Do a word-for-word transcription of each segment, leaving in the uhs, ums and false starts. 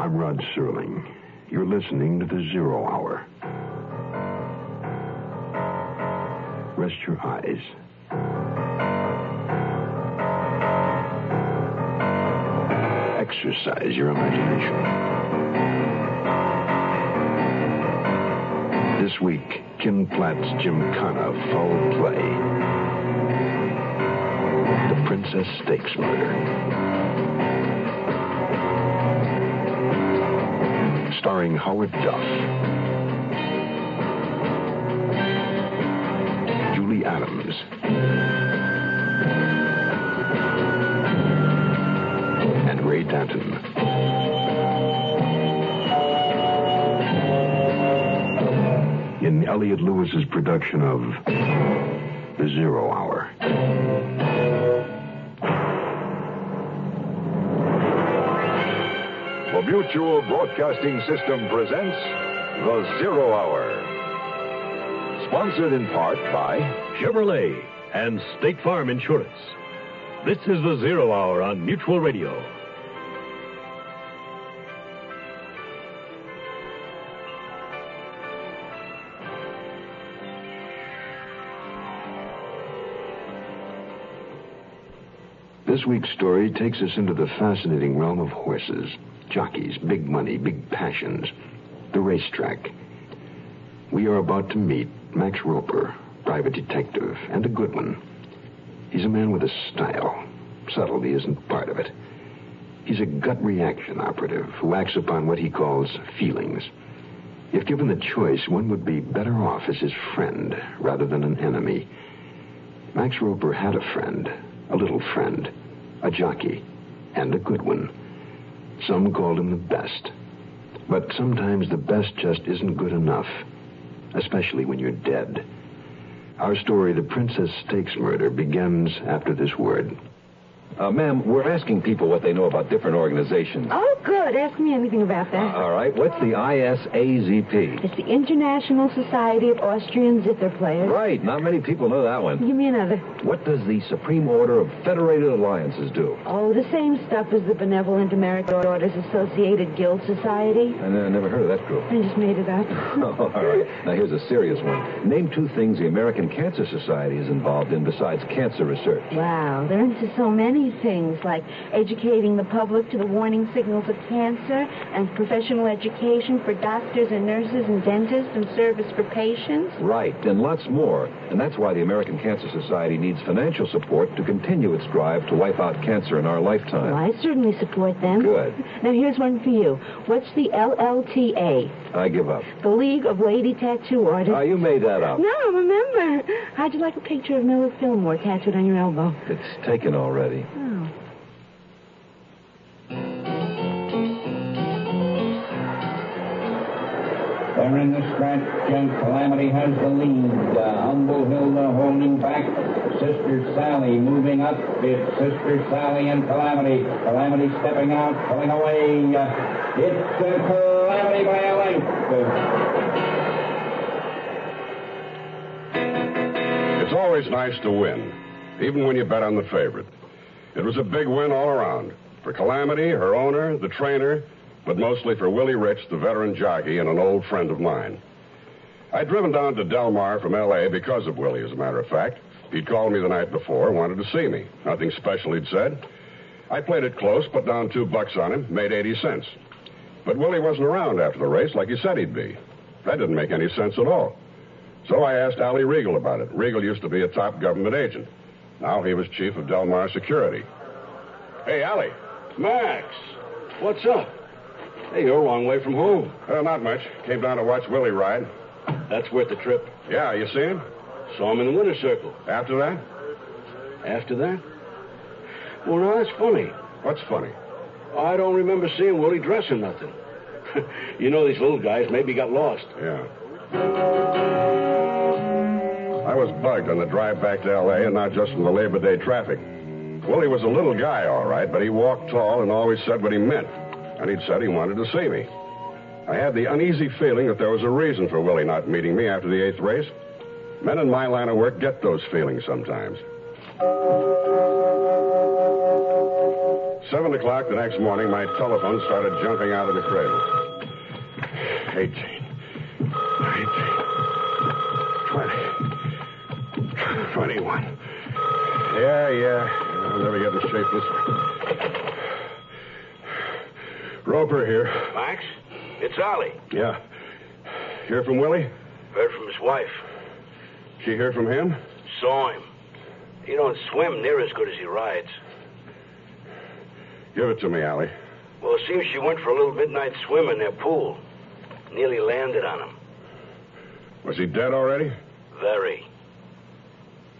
I'm Rod Serling. You're listening to The Zero Hour. Rest your eyes. Exercise your imagination. This week, Ken Platt's Gymkhana Foul Play. The Princess Stakes Murder. Starring Howard Duff, Julie Adams, and Ray Danton. In Elliott Lewis's production of The Zero Hour. Mutual Broadcasting System presents The Zero Hour. Sponsored in part by Chevrolet and State Farm Insurance. This is The Zero Hour on Mutual Radio. This week's story takes us into the fascinating realm of horses. Jockeys, big money, big passions, the racetrack. We are about to meet Max Roper, private detective, and a good one. He's a man with a style. Subtlety isn't part of it. He's a gut reaction operative who acts upon what he calls feelings. If given the choice, one would be better off as his friend rather than an enemy. Max Roper had a friend, a little friend, a jockey, and a good one. Some called him the best. But sometimes the best just isn't good enough, especially when you're dead. Our story, The Princess Stakes Murder, begins after this word. Uh, ma'am, we're asking people what they know about different organizations. Oh, good. Ask me anything about that. Uh, all right. What's the I S A Z P? It's the International Society of Austrian Zither Players. Right. Not many people know that one. Give me another. What does the Supreme Order of Federated Alliances do? Oh, the same stuff as the Benevolent American Orders Associated Guild Society. I n- never heard of that group. I just made it up. Oh, all right. Now, here's a serious one. Name two things the American Cancer Society is involved in besides cancer research. Wow. They're into so many things, like educating the public to the warning signals of cancer and professional education for doctors and nurses and dentists and service for patients. Right, and lots more. And that's why the American Cancer Society needs financial support to continue its drive to wipe out cancer in our lifetime. Well, I certainly support them. Good. Now, here's one for you. What's the L L T A? I give up. The League of Lady Tattoo Artists. Oh, you made that up. No, I'm a member. How'd you like a picture of Millard Fillmore tattooed on your elbow? It's taken already. Oh. They're in the scratch, and Calamity has the lead. Uh, Humble Hilda holding back. Sister Sally moving up. It's Sister Sally and Calamity. Calamity stepping out, pulling away. Uh, it's uh, Calamity by a length. It's always nice to win, even when you bet on the favorite. It was a big win all around. For Calamity, her owner, the trainer, but mostly for Willie Rich, the veteran jockey and an old friend of mine. I'd driven down to Del Mar from L A because of Willie, as a matter of fact. He'd called me the night before, wanted to see me. Nothing special, he'd said. I played it close, put down two bucks on him, made eighty cents. But Willie wasn't around after the race like he said he'd be. That didn't make any sense at all. So I asked Ollie Regal about it. Regal used to be a top government agent. Now he was chief of Del Mar Security. Hey, Ollie. Max, what's up? Hey, you're a long way from home. Uh, not much. Came down to watch Willie ride. That's worth the trip. Yeah, you see him? Saw him in the winner's circle. After that? After that? Well, now, that's funny. What's funny? I don't remember seeing Willie dress or nothing. You know, these little guys maybe got lost. Yeah. I was bugged on the drive back to L A and not just from the Labor Day traffic. Willie was a little guy, all right, but he walked tall and always said what he meant. And he'd said he wanted to see me. I had the uneasy feeling that there was a reason for Willie not meeting me after the eighth race. Men in my line of work get those feelings sometimes. Seven o'clock the next morning, my telephone started jumping out of the cradle. Eighteen. Nineteen. Twenty. Twenty-one. Yeah, yeah. I'll never get in shape this way. Roper here. Max? It's Ollie. Yeah. Hear from Willie? Heard from his wife. She heard from him? Saw him. He don't swim near as good as he rides. Give it to me, Ollie. Well, it seems she went for a little midnight swim in their pool. Nearly landed on him. Was he dead already? Very.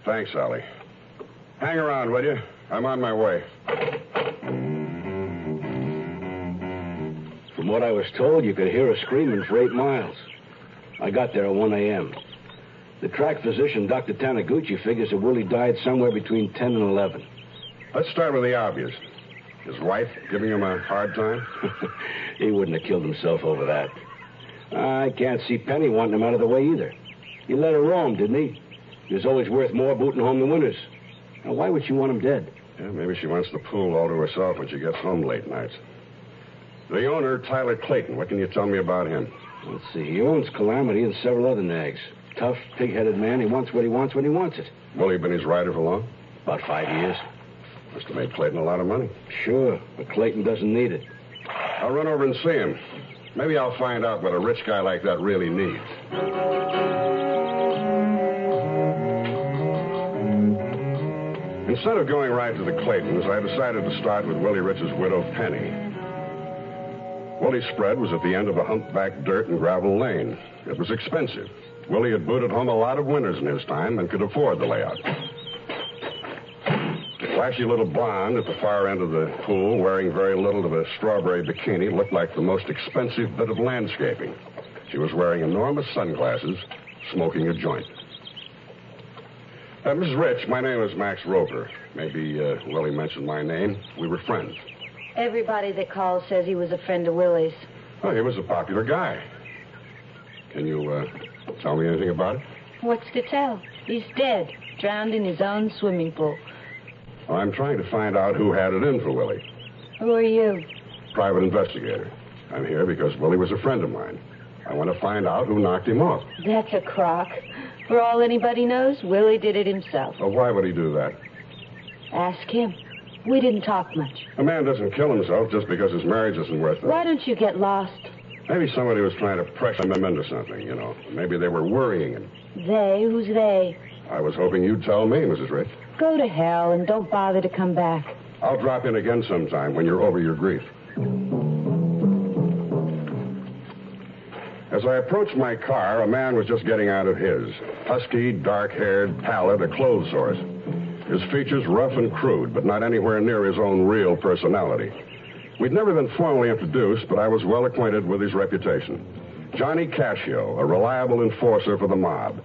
Thanks, Ollie. Hang around, will you? I'm on my way. From what I was told, you could hear her screaming for eight miles. I got there at one a.m. The track physician, Doctor Taniguchi, figures that Willie died somewhere between ten and eleven. Let's start with the obvious. His wife giving him a hard time? He wouldn't have killed himself over that. I can't see Penny wanting him out of the way either. He let her roam, didn't he? He was always worth more booting home the winners. Now, why would she want him dead? Yeah, maybe she wants the pool all to herself when she gets home late nights. The owner, Tyler Clayton, what can you tell me about him? Let's see. He owns Calamity and several other nags. Tough, pig-headed man. He wants what he wants when he wants it. Will he been his rider for long? About five years. Must have made Clayton a lot of money. Sure, but Clayton doesn't need it. I'll run over and see him. Maybe I'll find out what a rich guy like that really needs. Instead of going right to the Claytons, I decided to start with Willie Rich's widow, Penny. Willie's spread was at the end of a humpback dirt and gravel lane. It was expensive. Willie had booted home a lot of winners in his time and could afford the layout. Flashy little blonde at the far end of the pool, wearing very little of a strawberry bikini, looked like the most expensive bit of landscaping. She was wearing enormous sunglasses, smoking a joint. Uh, Missus Rich, my name is Max Roper. Maybe uh, Willie mentioned my name. We were friends. Everybody that calls says he was a friend of Willie's. Well, he was a popular guy. Can you uh, tell me anything about it? What's to tell? He's dead, drowned in his own swimming pool. Well, I'm trying to find out who had it in for Willie. Who are you? Private investigator. I'm here because Willie was a friend of mine. I want to find out who knocked him off. That's a crock. For all anybody knows, Willie did it himself. Well, why would he do that? Ask him. We didn't talk much. A man doesn't kill himself just because his marriage isn't worth it. Why don't you get lost? Maybe somebody was trying to pressure him into something, you know. Maybe they were worrying him. They? Who's they? I was hoping you'd tell me, Missus Rich. Go to hell and don't bother to come back. I'll drop in again sometime when you're over your grief. As I approached my car, a man was just getting out of his. Husky, dark-haired, pallid, a clothes horse. His features rough and crude, but not anywhere near his own real personality. We'd never been formally introduced, but I was well acquainted with his reputation. Johnny Cascio, a reliable enforcer for the mob.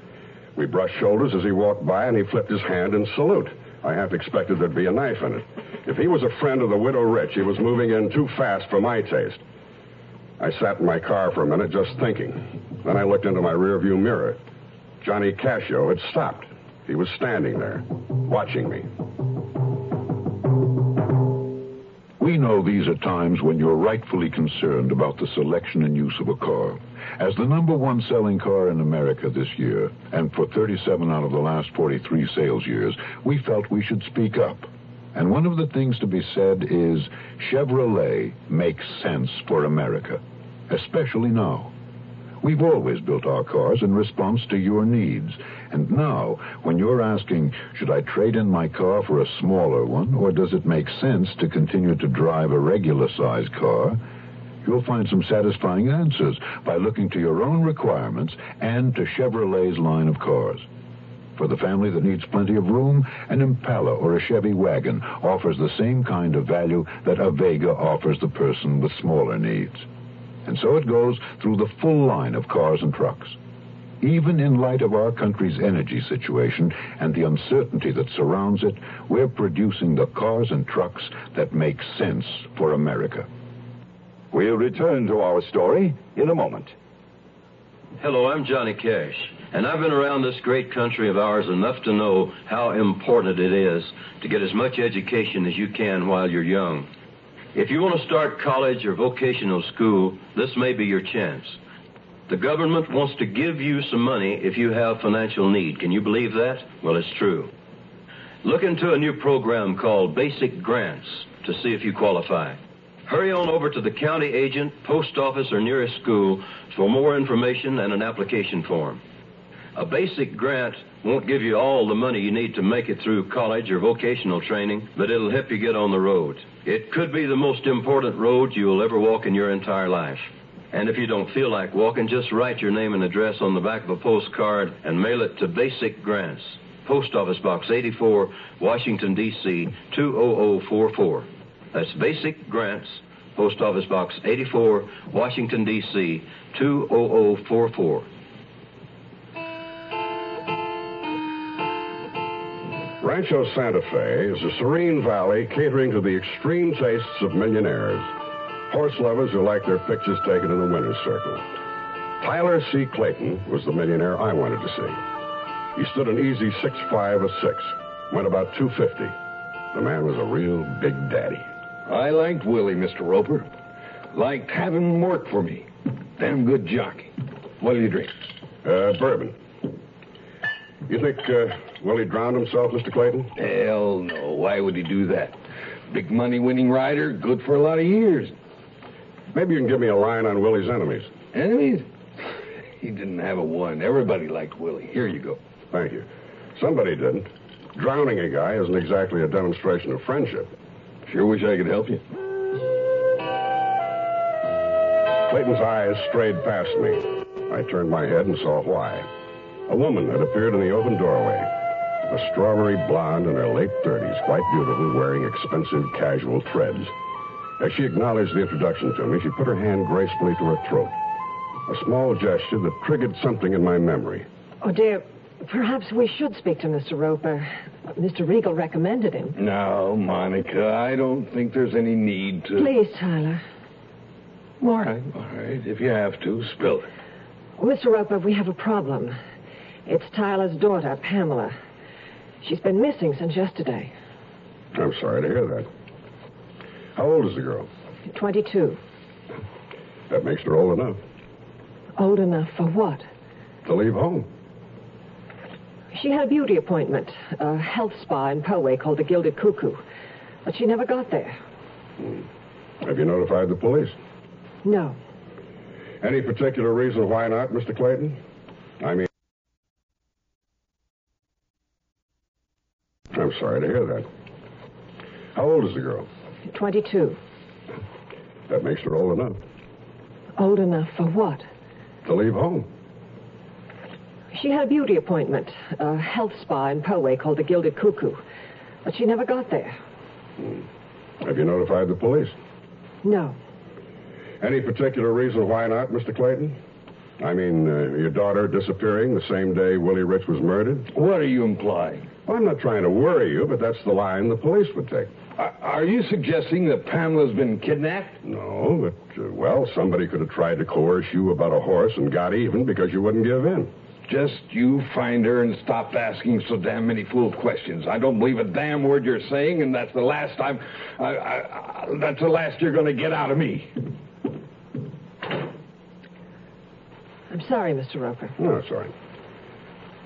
We brushed shoulders as he walked by, and he flipped his hand in salute. I half expected there'd be a knife in it. If he was a friend of the widow Rich, he was moving in too fast for my taste. I sat in my car for a minute just thinking. Then I looked into my rearview mirror. Johnny Cascio had stopped. He was standing there, watching me. know these are times when you're rightfully concerned about the selection and use of a car. As the number one selling car in America this year, and for thirty-seven out of the last forty-three sales years, we felt we should speak up. And one of the things to be said is Chevrolet makes sense for America, especially now. We've always built our cars in response to your needs. And now, when you're asking, should I trade in my car for a smaller one, or does it make sense to continue to drive a regular-sized car, you'll find some satisfying answers by looking to your own requirements and to Chevrolet's line of cars. For the family that needs plenty of room, an Impala or a Chevy wagon offers the same kind of value that a Vega offers the person with smaller needs. And so it goes through the full line of cars and trucks. Even in light of our country's energy situation and the uncertainty that surrounds it, we're producing the cars and trucks that make sense for America. We'll return to our story in a moment. Hello, I'm Johnny Cash, and I've been around this great country of ours enough to know how important it is to get as much education as you can while you're young. If you want to start college or vocational school, this may be your chance. The government wants to give you some money if you have financial need. Can you believe that? Well, it's true. Look into a new program called Basic Grants to see if you qualify. Hurry on over to the county agent, post office, or nearest school for more information and an application form. A basic grant won't give you all the money you need to make it through college or vocational training, but it'll help you get on the road. It could be the most important road you'll ever walk in your entire life. And if you don't feel like walking, just write your name and address on the back of a postcard and mail it to Basic Grants, Post Office Box eighty-four, Washington, D C two zero zero four four. That's Basic Grants, Post Office Box eighty-four, Washington, D C two zero zero four four. Rancho Santa Fe is a serene valley catering to the extreme tastes of millionaires, horse lovers who like their pictures taken in the winner's circle. Tyler C. Clayton was the millionaire I wanted to see. He stood an easy six five or six, went about two fifty. The man was a real big daddy. I liked Willie, Mister Roper. Liked having him work for me. Damn good jockey. What do you drink? Uh, bourbon. You think uh, Willie drowned himself, Mister Clayton? Hell no. Why would he do that? Big money-winning rider, good for a lot of years. Maybe you can give me a line on Willie's enemies. Enemies? He didn't have a one. Everybody liked Willie. Here you go. Thank you. Somebody didn't. Drowning a guy isn't exactly a demonstration of friendship. Sure wish I could help you. Clayton's eyes strayed past me. I turned my head and saw why. A woman had appeared in the open doorway. A strawberry blonde in her late thirties, quite beautiful, wearing expensive casual threads. As she acknowledged the introduction to me, she put her hand gracefully to her throat. A small gesture that triggered something in my memory. Oh, dear, perhaps we should speak to Mister Roper. Mister Regal recommended him. No, Monica, I don't think there's any need to... Please, Tyler. More. All right, all right. If you have to, spill it. Mister Roper, we have a problem. It's Tyler's daughter, Pamela. She's been missing since yesterday. I'm sorry to hear that. How old is the girl? twenty-two. That makes her old enough. Old enough for what? To leave home. She had a beauty appointment, a health spa in Poway called the Gilded Cuckoo. But she never got there. Hmm. Have you notified the police? No. Any particular reason why not, Mister Clayton? I mean... I'm sorry to hear that. How old is the girl? twenty-two. That makes her old enough. Old enough for what? To leave home. She had a beauty appointment, a health spa in Poway called the Gilded Cuckoo. But she never got there. Hmm. Have you notified the police? No. Any particular reason why not, Mister Clayton? I mean, uh, your daughter disappearing the same day Willie Rich was murdered? What are you implying? Well, I'm not trying to worry you, but that's the line the police would take. Are, are you suggesting that Pamela's been kidnapped? No, but, uh, well, somebody could have tried to coerce you about a horse and got even because you wouldn't give in. Just you find her and stop asking so damn many fool questions. I don't believe a damn word you're saying, and that's the last I'm... I, I, I, that's the last you're going to get out of me. I'm sorry, Mister Roper. No, it's all right.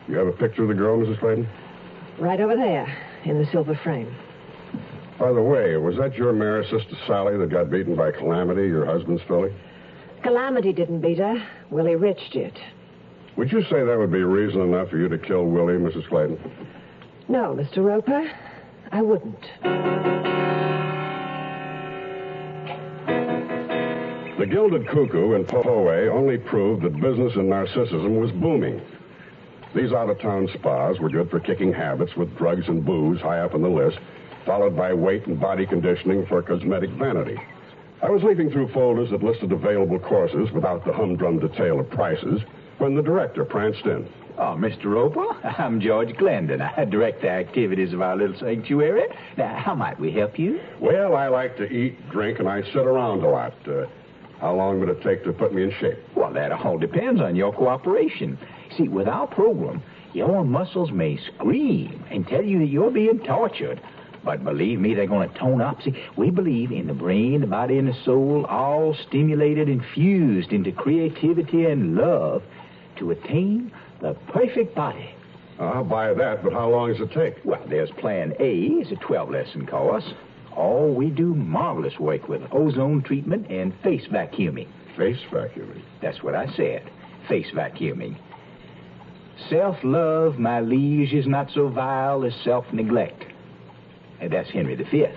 You have a picture of the girl, Missus Clayton? Right over there, in the silver frame. By the way, was that your mare, Sister Sally, that got beaten by Calamity, your husband's filly? Calamity didn't beat her. Willie Rich did. Would you say that would be reason enough for you to kill Willie, Missus Clayton? No, Mister Roper, I wouldn't. The Gilded Cuckoo in Poway only proved that business in narcissism was booming. These out-of-town spas were good for kicking habits with drugs and booze high up on the list, followed by weight and body conditioning for cosmetic vanity. I was leafing through folders that listed available courses without the humdrum detail of prices when the director pranced in. Oh, Mister Roper, I'm George Glendon. I direct the activities of our little sanctuary. Now, how might we help you? Well, I like to eat, drink, and I sit around a lot. Uh, how long would it take to put me in shape? Well, that all depends on your cooperation. See, with our program, your muscles may scream and tell you that you're being tortured. But believe me, they're going to tone up. See, we believe in the brain, the body, and the soul, all stimulated and fused into creativity and love to attain the perfect body. I'll buy that, but how long does it take? Well, there's Plan A. It's a twelve-lesson course. Oh, we do marvelous work with ozone treatment and face vacuuming. Face vacuuming? That's what I said, face vacuuming. Self-love, my liege, is not so vile as self-neglect. And that's Henry the Fifth.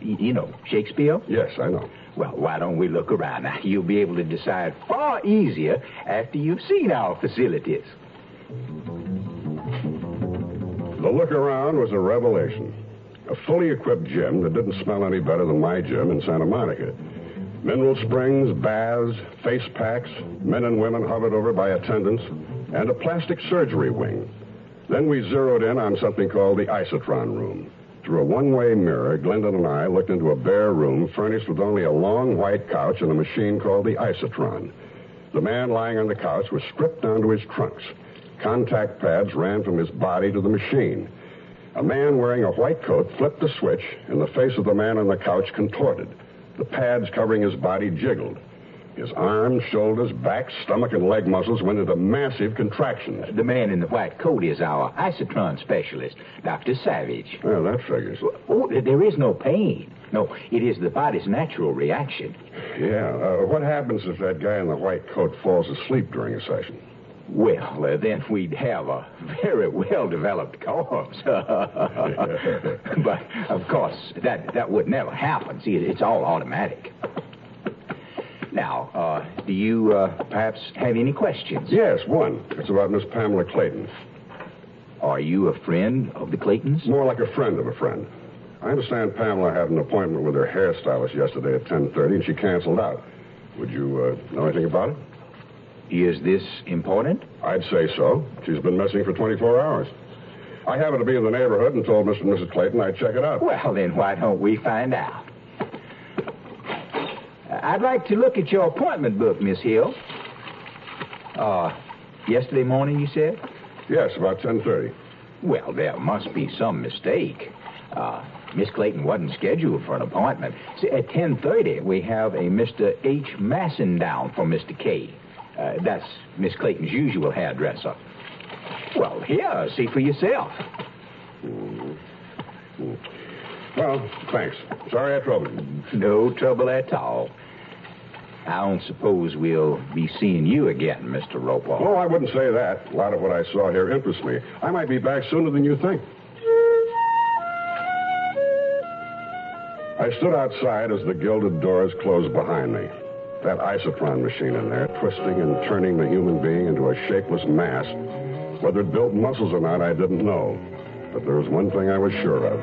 You know Shakespeare? Yes, I know. Well, why don't we look around? Now, you'll be able to decide far easier after you've seen our facilities. The look around was a revelation. A fully equipped gym that didn't smell any better than my gym in Santa Monica. Mineral springs, baths, face packs, men and women hovered over by attendants, and a plastic surgery wing. Then we zeroed in on something called the Isotron room. Through a one-way mirror, Glendon and I looked into a bare room furnished with only a long white couch and a machine called the Isotron. The man lying on the couch was stripped down to his trunks. Contact pads ran from his body to the machine. A man wearing a white coat flipped the switch, and the face of the man on the couch contorted. The pads covering his body jiggled. His arms, shoulders, back, stomach, and leg muscles went into massive contractions. The man in the white coat is our Isotron specialist, Doctor Savage. Well, that figures. Oh, there is no pain. No, it is the body's natural reaction. Yeah. Uh, what happens if that guy in the white coat falls asleep during a session? Well, uh, then we'd have a very well-developed corpse. But, of course, that, that would never happen. See, it's all automatic. Now, uh, do you uh, perhaps have any questions? Yes, one. It's about Miss Pamela Clayton. Are you a friend of the Claytons? More like a friend of a friend. I understand Pamela had an appointment with her hairstylist yesterday at ten thirty, and she canceled out. Would you uh, know anything about it? Is this important? I'd say so. She's been missing for twenty-four hours. I happened to be in the neighborhood and told Mister and Missus Clayton I'd check it out. Well, then why don't we find out? I'd like to look at your appointment book, Miss Hill. Uh, yesterday morning, you said? Yes, about ten thirty. Well, there must be some mistake. Uh, Miss Clayton wasn't scheduled for an appointment. See, at ten thirty, we have a Mister H. Masson down for Mister K. Uh, that's Miss Clayton's usual hairdresser. Well, here, see for yourself. Mm-hmm. Well, thanks. Sorry I troubled you. No trouble at all. I don't suppose we'll be seeing you again, Mister Roper. Oh, I wouldn't say that. A lot of what I saw here interests me. I might be back sooner than you think. I stood outside as the gilded doors closed behind me. That Isotron machine in there, twisting and turning the human being into a shapeless mass. Whether it built muscles or not, I didn't know. But there was one thing I was sure of.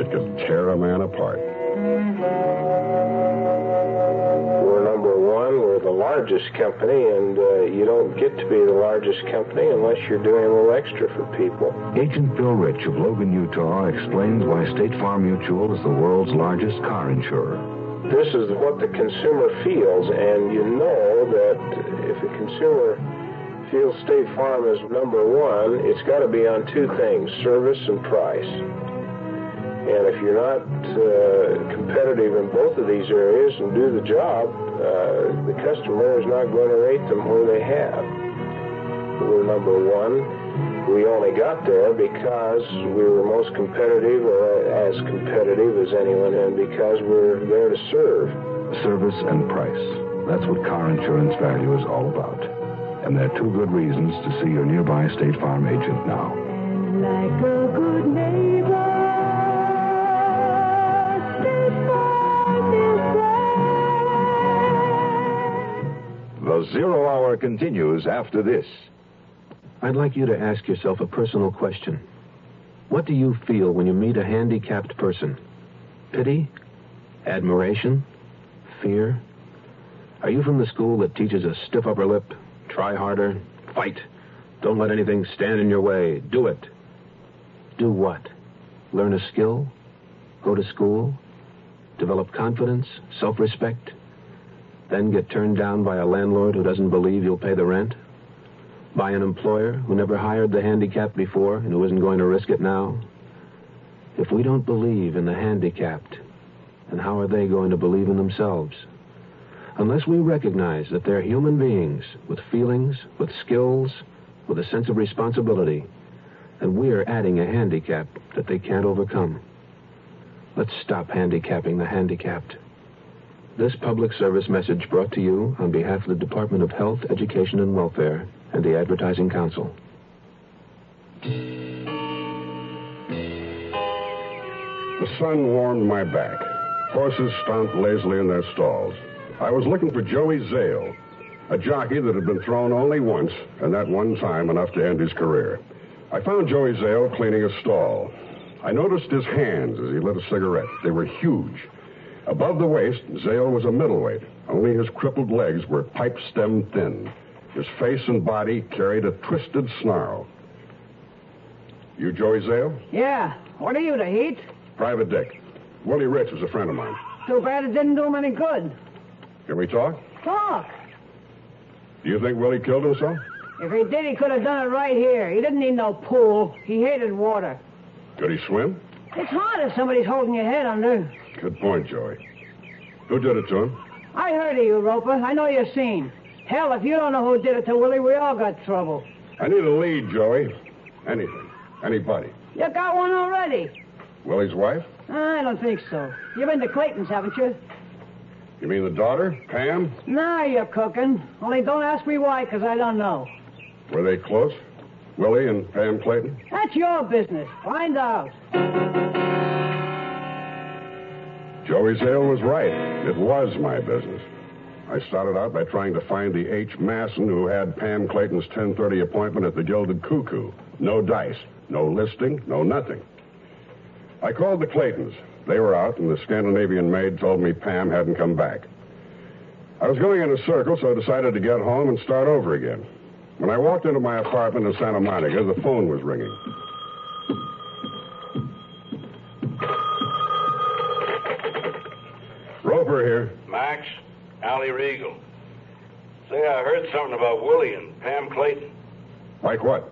It could tear a man apart. We're number one. We're the largest company, and uh, you don't get to be the largest company unless you're doing a little extra for people. Agent Bill Rich of Logan, Utah, explains why State Farm Mutual is the world's largest car insurer. This is what the consumer feels, and you know that if a consumer feel State Farm is number one, it's got to be on two things, service and price. And if you're not uh, competitive in both of these areas and do the job, uh, the customer is not going to rate them where they have. We're number one. We only got there because we were most competitive, or as competitive as anyone, and because we're there to serve. Service and price. That's what car insurance value is all about. And there are two good reasons to see your nearby State Farm agent now. And like a good neighbor, State Farm is there. The Zero Hour continues after this. I'd like you to ask yourself a personal question. What do you feel when you meet a handicapped person? Pity? Admiration? Fear? Are you from the school that teaches a stiff upper lip, try harder, fight, don't let anything stand in your way, do it? Do what? Learn a skill? Go to school? Develop confidence, self-respect? Then get turned down by a landlord who doesn't believe you'll pay the rent? By an employer who never hired the handicapped before and who isn't going to risk it now? If we don't believe in the handicapped, then how are they going to believe in themselves? Unless we recognize that they're human beings with feelings, with skills, with a sense of responsibility, and we're adding a handicap that they can't overcome. Let's stop handicapping the handicapped. This public service message brought to you on behalf of the Department of Health, Education, and Welfare and the Advertising Council. The sun warmed my back. Horses stomped lazily in their stalls. I was looking for Joey Zale, a jockey that had been thrown only once, and that one time enough to end his career. I found Joey Zale cleaning a stall. I noticed his hands as he lit a cigarette. They were huge. Above the waist, Zale was a middleweight. Only his crippled legs were pipe-stem thin. His face and body carried a twisted snarl. You Joey Zale? Yeah. What are you, the heat? Private Dick. Willie Rich is a friend of mine. Too bad it didn't do him any good. Can we talk? Talk. Do you think Willie killed himself? If he did, he could have done it right here. He didn't need no pool. He hated water. Could he swim? It's hard if somebody's holding your head under. Good point, Joey. Who did it to him? I heard of you, Roper. I know you're seen. Hell, if you don't know who did it to Willie, we all got trouble. I need a lead, Joey. Anything. Anybody. You got one already. Willie's wife? I don't think so. You've been to Clayton's, haven't you? You mean the daughter, Pam? Now you're cooking. Only don't ask me why, because I don't know. Were they close? Willie and Pam Clayton? That's your business. Find out. Joey Zale was right. It was my business. I started out by trying to find the H. Masson who had Pam Clayton's ten thirty appointment at the Gilded Cuckoo. No dice, no listing, no nothing. I called the Claytons. They were out, and the Scandinavian maid told me Pam hadn't come back. I was going in a circle, so I decided to get home and start over again. When I walked into my apartment in Santa Monica, the phone was ringing. Roper here. Max, Ollie Regal. Say, I heard something about Willie and Pam Clayton. Like what?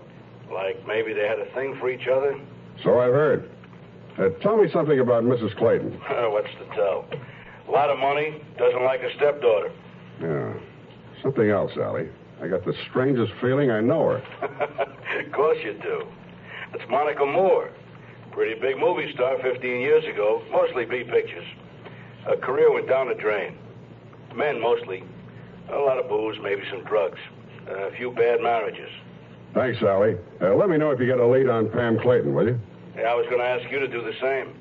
Like maybe they had a thing for each other? So I've heard. Uh, tell me something about Missus Clayton. What's to tell? A lot of money, doesn't like a stepdaughter. Yeah. Something else, Allie. I got the strangest feeling I know her. Of course you do. It's Monica Moore. Pretty big movie star fifteen years ago, mostly B pictures. Her career went down the drain. Men, mostly. A lot of booze, maybe some drugs. Uh, a few bad marriages. Thanks, Allie. Uh, let me know if you get a lead on Pam Clayton, will you? Yeah, I was going to ask you to do the same.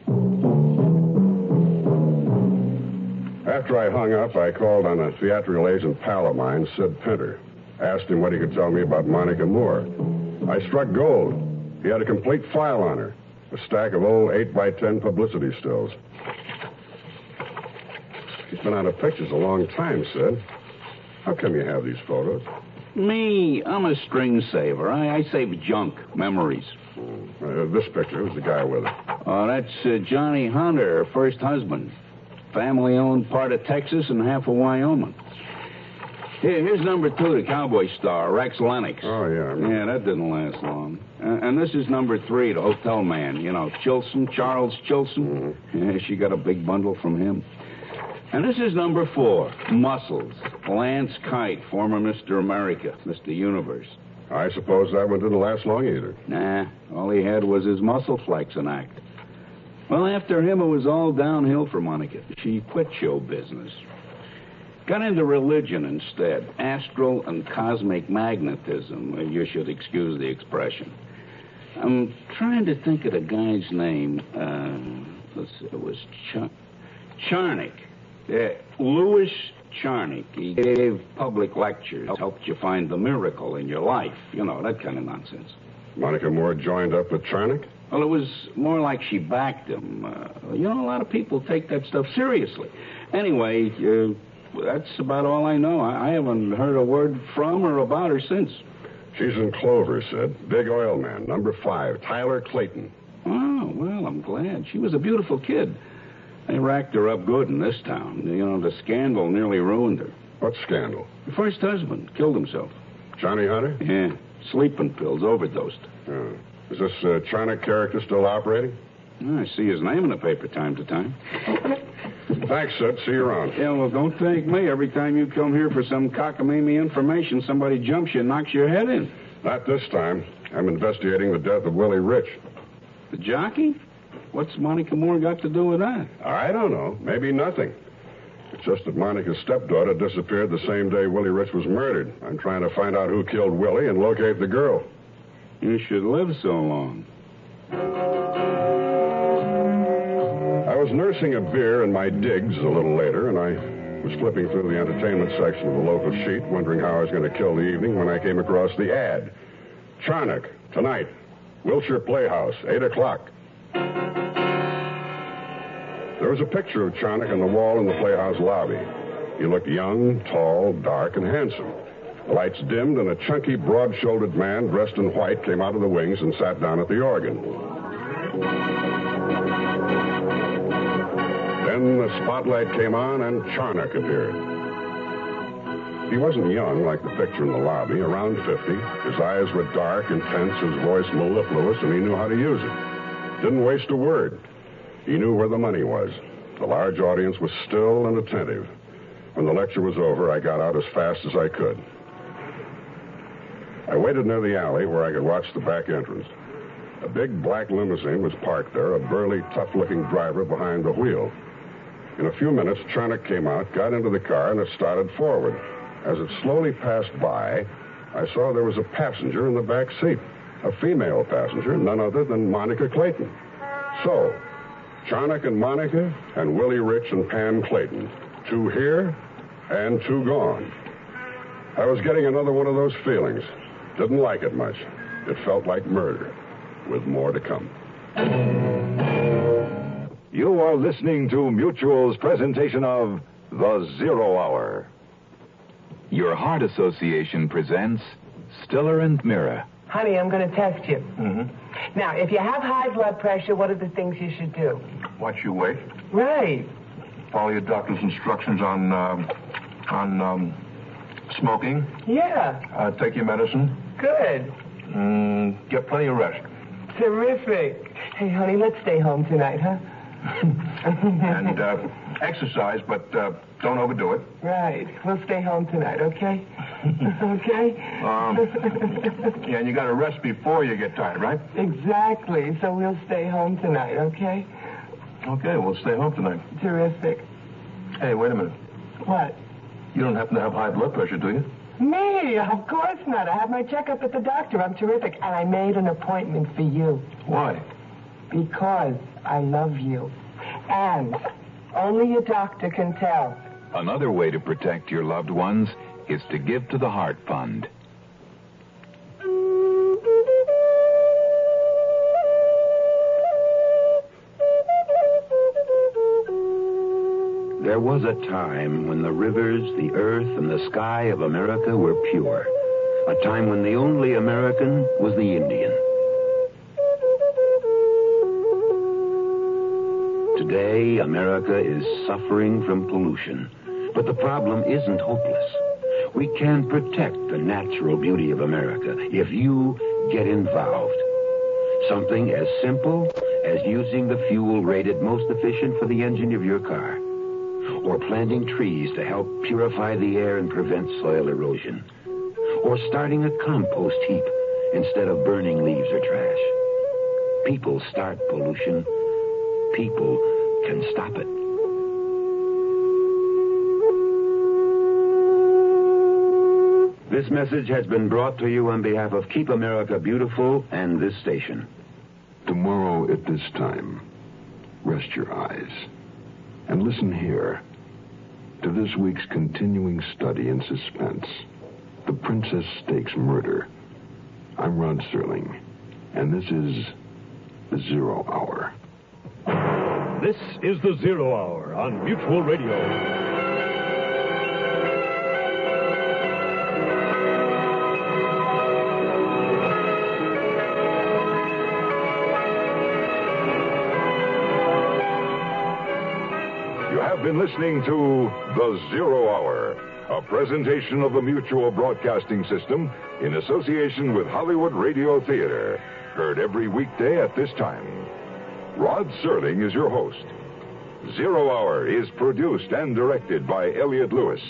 After I hung up, I called on a theatrical agent pal of mine, Sid Pinter. Asked him what he could tell me about Monica Moore. I struck gold. He had a complete file on her. A stack of old eight by ten publicity stills. She's been out of pictures a long time, Sid. How come you have these photos? Me, I'm a string saver. I, I save junk, memories. Uh, this picture, who's the guy with her? Oh, that's uh, Johnny Hunter, her first husband. Family-owned part of Texas and half of Wyoming. Here, here's number two, the cowboy star, Rex Lennox. Oh, yeah. Yeah, that didn't last long. Uh, and this is number three, the hotel man. You know, Chilson, Charles Chilson. Mm-hmm. Yeah, she got a big bundle from him. And this is number four, Muscles, Lance Kite, former Mister America, Mister Universe. I suppose that one didn't last long either. Nah, all he had was his muscle flexing act. Well, after him, it was all downhill for Monica. She quit show business. Got into religion instead, astral and cosmic magnetism, you should excuse the expression. I'm trying to think of the guy's name. Uh, let's see, it was Char- Charnick. Uh, Louis Charnick. He gave public lectures, helped you find the miracle in your life, you know, that kind of nonsense. Monica Moore joined up with Charnick? Well, it was more like she backed him. Uh, you know, a lot of people take that stuff seriously. Anyway, uh, that's about all I know. I, I haven't heard a word from or about her since. She's in Clover, Sid. Big oil man, number five, Tyler Clayton. Oh, well, I'm glad. She was a beautiful kid. They racked her up good in this town. You know, the scandal nearly ruined her. What scandal? Her first husband killed himself. Johnny Hunter? Yeah. Sleeping pills, overdosed. Oh. Is this uh, China character still operating? I see his name in the paper time to time. Thanks, Sid. See you around. Yeah, well, don't thank me. Every time you come here for some cockamamie information, somebody jumps you and knocks your head in. Not this time. I'm investigating the death of Willie Rich. The jockey? What's Monica Moore got to do with that? I don't know. Maybe nothing. It's just that Monica's stepdaughter disappeared the same day Willie Rich was murdered. I'm trying to find out who killed Willie and locate the girl. You should live so long. I was nursing a beer in my digs a little later, and I was flipping through the entertainment section of the local sheet, wondering how I was going to kill the evening when I came across the ad. Charnick, tonight, Wilshire Playhouse, eight o'clock. There was a picture of Charnick on the wall in the Playhouse lobby. He looked young, tall, dark, and handsome. The lights dimmed, and a chunky, broad-shouldered man dressed in white came out of the wings and sat down at the organ. Then the spotlight came on, and Charnick appeared. He wasn't young, like the picture in the lobby, around fifty. His eyes were dark, intense, his voice mellifluous, and he knew how to use it. Didn't waste a word. He knew where the money was. The large audience was still and attentive. When the lecture was over, I got out as fast as I could. I waited near the alley where I could watch the back entrance. A big black limousine was parked there, a burly, tough-looking driver behind the wheel. In a few minutes, Charnick came out, got into the car, and it started forward. As it slowly passed by, I saw there was a passenger in the back seat, a female passenger, none other than Monica Clayton. So, Charnick and Monica, and Willie Rich and Pam Clayton. Two here, and two gone. I was getting another one of those feelings. Didn't like it much. It felt like murder, with more to come. You are listening to Mutual's presentation of The Zero Hour. Your Heart Association presents Stiller and Mira. Honey, I'm going to test you. Mm-hmm. Now, if you have high blood pressure, what are the things you should do? Watch your weight. Right. Follow your doctor's instructions on, um, on um, smoking. Yeah. Uh, take your medicine. Good. Mm, get plenty of rest. Terrific. Hey, honey, let's stay home tonight, huh? and uh, exercise, but uh, don't overdo it. Right. We'll stay home tonight, okay? okay? Um, yeah, and you got to rest before you get tired, right? Exactly. So we'll stay home tonight, okay? Okay, we'll stay home tonight. Terrific. Hey, wait a minute. What? You don't happen to have high blood pressure, do you? Me? Of course not. I have my checkup at the doctor. I'm terrific. And I made an appointment for you. Why? Because I love you. And only your doctor can tell. Another way to protect your loved ones is to give to the Heart Fund. There was a time when the rivers, the earth, and the sky of America were pure. A time when the only American was the Indian. Today, America is suffering from pollution. But the problem isn't hopeless. We can protect the natural beauty of America if you get involved. Something as simple as using the fuel rated most efficient for the engine of your car, or planting trees to help purify the air and prevent soil erosion, or starting a compost heap instead of burning leaves or trash. People start pollution. People can stop it. This message has been brought to you on behalf of Keep America Beautiful and this station. Tomorrow at this time, rest your eyes and listen here to this week's continuing study in suspense, The Princess Stakes Murder. I'm Rod Serling, and this is The Zero Hour. This is The Zero Hour on Mutual Radio. Been listening to The Zero Hour, a presentation of the Mutual Broadcasting System in association with Hollywood Radio Theater. Heard every weekday at this time. Rod Serling is your host. Zero Hour is produced and directed by Elliot Lewis.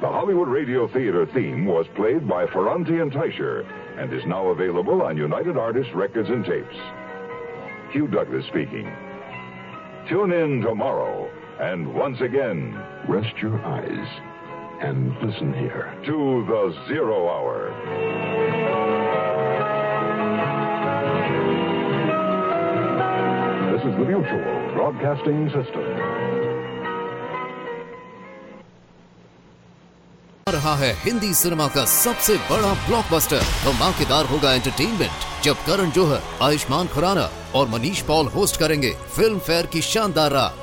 The Hollywood Radio Theater theme was played by Ferranti and Teicher and is now available on United Artists Records and Tapes. Hugh Douglas speaking. Tune in tomorrow. And once again, rest your eyes and listen here to The Zero Hour. This is the Mutual Broadcasting System. रहा है Hindi cinema का सबसे बड़ा blockbuster, धमाकेदार होगा entertainment जब करण जोहर, आयुष्मान खुराना और Manish Paul host करेंगे फिल्म फेयर की शानदार रात.